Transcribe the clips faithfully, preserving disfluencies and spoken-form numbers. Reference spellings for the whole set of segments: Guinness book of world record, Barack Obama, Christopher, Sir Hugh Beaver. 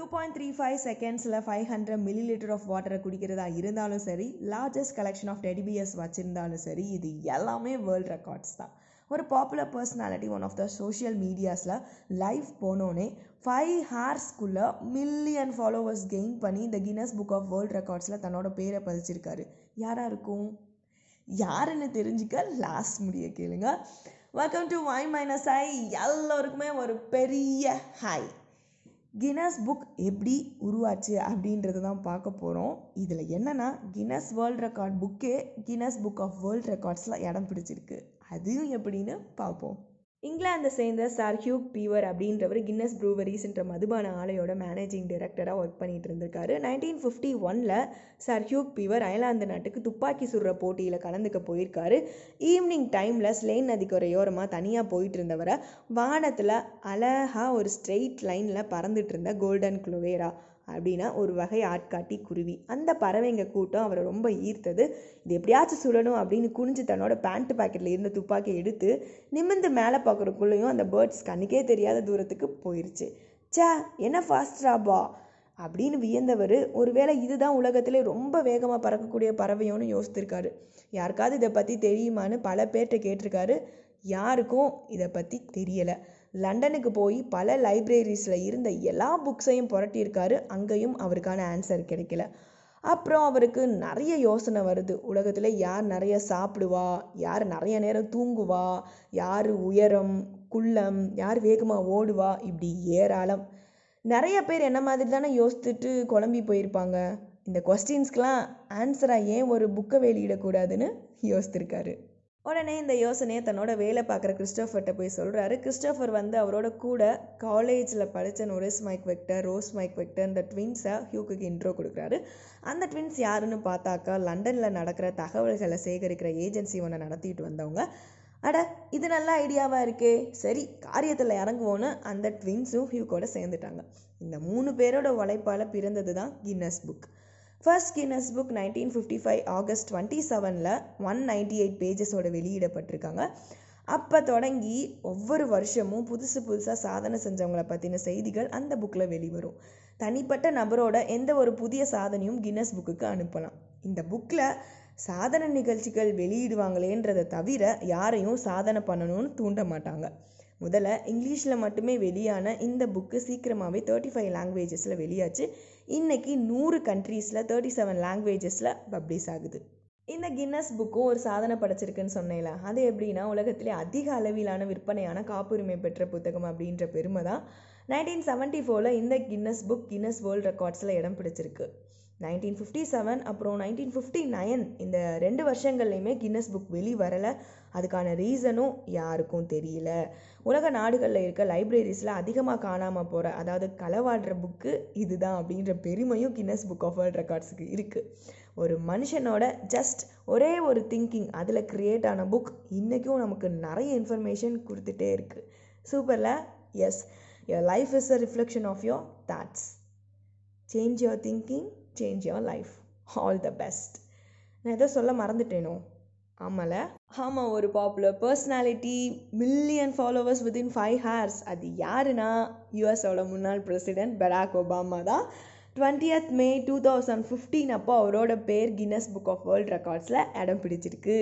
Two point three five செகண்ட்ஸில் five hundred millilitre of வாட்டரை குடிக்கிறதா இருந்தாலும் சரி, லார்ஜஸ்ட் கலெக்ஷன் ஆஃப் டெடிபியர்ஸ் வச்சுருந்தாலும் சரி, இது எல்லாமே வேர்ல்டு ரெக்கார்ட்ஸ் தான். ஒரு popular personality one of the social மீடியாஸில் லைவ் போனோன்னே ஃபைவ் ஹார்ஸ்குள்ளே மில்லியன் ஃபாலோவர்ஸ் கெயின் பண்ணி இந்த கின்னஸ் புக் ஆஃப் வேர்ல்டு ரெக்கார்ட்ஸில் தன்னோட பேரை பதிச்சிருக்காரு. யாராக இருக்கும், யாருன்னு தெரிஞ்சுக்க லாஸ்ட் முடிய கேளுங்க. Welcome to Y minus I. எல்லோருக்குமே ஒரு பெரிய ஹாய். கின்னஸ் புக் எப்படி உருவாச்சு அப்படின்றது தான் பார்க்க போகிறோம். இதில் என்னென்னா, கின்னஸ் வேர்ல்டு ரெக்கார்ட் புக்கே கின்னஸ் புக் ஆஃப் வேர்ல்டு ரெக்கார்ட்ஸில் இடம் பிடிச்சிருக்கு. அதுவும் எப்படின்னு பார்ப்போம். இங்கிலாந்தை சேர்ந்த சர் ஹியூ பீவர் அப்படின்றவர் கின்னஸ் ப்ரூவரிஸ்ன்ற மதுபான ஆலையோட மேனேஜிங் டைரக்டராக ஒர்க் பண்ணிகிட்டு இருந்திருக்காரு. நைன்டீன் ஃபிஃப்டி ஒனில் சர் ஹியூ பீவர் அயர்லாந்து நாட்டுக்கு துப்பாக்கி சுடுற போட்டியில் கலந்துக்க போயிருக்காரு. ஈவினிங் டைமில் ஸ்லேன் நதிக்கரையோரமாக தனியாக போயிட்டு இருந்தவரை வானத்தில் அழகாக ஒரு ஸ்ட்ரெயிட் லைனில் பறந்துட்டு இருந்த கோல்டன் குளோவேரா அப்படின்னா ஒரு வகை ஆட்காட்டி குருவி, அந்த பறவைங்க கூட்டம் அவரை ரொம்ப ஈர்த்தது. இது எப்படியாச்சும் சுடணும் அப்படின்னு குனிஞ்சு தன்னோட பேண்ட் பாக்கெட்டில் இருந்த துப்பாக்கி எடுத்து நிமிர்ந்து மேலே பார்க்குறக்குள்ளேயும் அந்த பேர்ட்ஸ் கண்ணுக்கே தெரியாத தூரத்துக்கு போயிடுச்சு. சே, என்ன ஃபாஸ்ட்ராபா அப்படின்னு வியந்தவர் ஒருவேளை இதுதான் உலகத்திலே ரொம்ப வேகமாக பறக்கக்கூடிய பறவையோன்னு யோசித்திருக்காரு. யாருக்காவது இதை பற்றி தெரியுமான்னு பல பேர்கிட்ட கேட்டிருக்காரு. யாருக்கும் இதை பற்றி தெரியலை. லண்டனுக்கு போய் பல லைப்ரரிஸில் இருந்த எல்லா புக்ஸையும் புரட்டியிருக்காரு. அங்கேயும் அவருக்கான ஆன்சர் கிடைக்கல. அப்புறம் அவருக்கு நிறைய யோசனை வருது. உலகத்தில் யார் நிறைய சாப்பிடுவா, யார் நிறைய நேரம் தூங்குவா, யார் உயரம் குள்ளம், யார் வேகமாக ஓடுவா, இப்படி ஏராளம். நிறைய பேர் என்ன மாதிரி தானே யோசித்துட்டு குழம்பி போயிருப்பாங்க. இந்த கொஸ்டின்ஸ்க்கெலாம் ஆன்சராக ஏன் ஒரு புக்கை வெளியிடக்கூடாதுன்னு யோசித்திருக்காரு. உடனே இந்த யோசனையை தன்னோட வேலை பார்க்குற கிறிஸ்டோஃபர்கிட்ட போய் சொல்கிறாரு. கிறிஸ்டோஃபர் வந்து அவரோட கூட காலேஜில் படித்த நோரிஸ் மைக்வெக்டர், ரோஸ் மைக்வெக்டர், இந்த ட்வின்ஸை ஹியூக்கு இன்ட்ரோ கொடுக்குறாரு. அந்த ட்வின்ஸ் யாருன்னு பார்த்தாக்கா லண்டனில் நடக்கிற தகவல்களை சேகரிக்கிற ஏஜென்சி ஒன்று நடத்திட்டு வந்தவங்க. அட, இது நல்ல ஐடியாவாக இருக்கே, சரி காரியத்தில் இறங்குவோன்னு அந்த ட்வின்ஸும் ஹியூக்கோட சேர்ந்துட்டாங்க. இந்த மூணு பேரோட உழைப்பால் பிறந்தது தான் Guinness book. First Guinness book nineteen fifty five August twenty செவனில் ஒன் நைன்டி எயிட் பேஜஸோட வெளியிடப்பட்டிருக்காங்க. அப்போ தொடங்கி ஒவ்வொரு வருஷமும் புதுசு புதுசாக சாதனை செஞ்சவங்களை பற்றின செய்திகள் அந்த புக்கில் வெளிவரும். தனிப்பட்ட நபரோட எந்த ஒரு புதிய சாதனையும் கின்னஸ் புக்குக்கு அனுப்பலாம். இந்த புக்கில் சாதனை நிகழ்ச்சிகள் வெளியிடுவாங்களேன்றதை தவிர யாரையும் சாதனை பண்ணணும்னு தூண்ட மாட்டாங்க. முதல்ல இங்கிலீஷில் மட்டுமே வெளியான இந்த புக்கு சீக்கிரமாகவே தேர்ட்டி ஃபைவ் லாங்குவேஜஸில் வெளியாச்சு. இன்றைக்கி நூறு கண்ட்ரீஸில் தேர்ட்டி செவன் லாங்குவேஜஸில் பப்ளிஷ் ஆகுது. இந்த கின்னஸ் புக்கும் ஒரு சாதனை படைச்சிருக்குன்னு சொன்னேன்ல, அது எப்படின்னா உலகத்திலே அதிக அளவிலான விற்பனையான காப்புரிமை பெற்ற புத்தகம் அப்படின்ற பெருமை தான். நைன்டீன் செவன்ட்டி ஃபோரில் இந்த கின்னஸ் புக் கின்னஸ் வேர்ல்டு ரெக்கார்ட்ஸில் இடம் பிடிச்சிருக்கு. நைன்டீன் ஃபிஃப்டி செவன் அப்புறம் நைன்டீன் ஃபிஃப்டி நைன் இந்த ரெண்டு வருஷங்கள்லையுமே கின்னஸ் புக் வெளி வரலை. அதுக்கான ரீசனும் யாருக்கும் தெரியல. உலக நாடுகளில் இருக்க லைப்ரரிஸில் அதிகமாக காணாமல் போகிற, அதாவது களவாடுற புக்கு இதுதான் அப்படின்ற பெருமையும் கின்னஸ் புக் ஆஃப் வேர்ல்டு ரெக்கார்ட்ஸுக்கு இருக்குது. ஒரு மனுஷனோட ஜஸ்ட் ஒரே ஒரு திங்கிங், அதில் க்ரியேட் ஆன புக் இன்றைக்கும் நமக்கு நிறைய இன்ஃபர்மேஷன் கொடுத்துட்டே இருக்குது. சூப்பரில். Yes, your life is a reflection of your thoughts. Change your thinking, change your life. All the best. நான் ஏதோ சொல்ல மறந்துட்டேனோ? ஆமால, ஆமாம், ஒரு popular personality, million followers within five hours. அது யாருன்னா யூஎஸோட முன்னாள் பிரசிடென்ட் பராக் ஒபாமா தான். Twentieth May two thousand fifteen அப்போ அவரோட பேர் கின்னஸ் புக் ஆஃப் வேர்ல்டு ரெக்கார்ட்ஸில் இடம் பிடிச்சிருக்கு.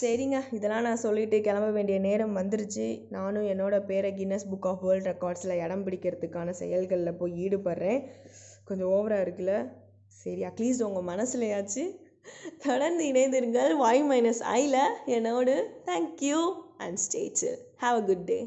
சரிங்க, இதெல்லாம் நான் சொல்லிவிட்டு கிளம்ப வேண்டிய நேரம் வந்துருச்சு. நானும் என்னோடய பேரை கின்னஸ் புக் ஆஃப் வேர்ல்டு ரெக்கார்ட்ஸில் இடம் பிடிக்கிறதுக்கான செயல்களில் போய் ஈடுபடுறேன். கொஞ்சம் ஓவராக இருக்குல்ல? சரி, அட்லீஸ்ட் உங்கள் மனசுலையாச்சு. தொடர்ந்து இணைந்திருங்கள் வை மைனஸ் ஐயில் என்னோடு. Thank you and stay chill. Have a good day.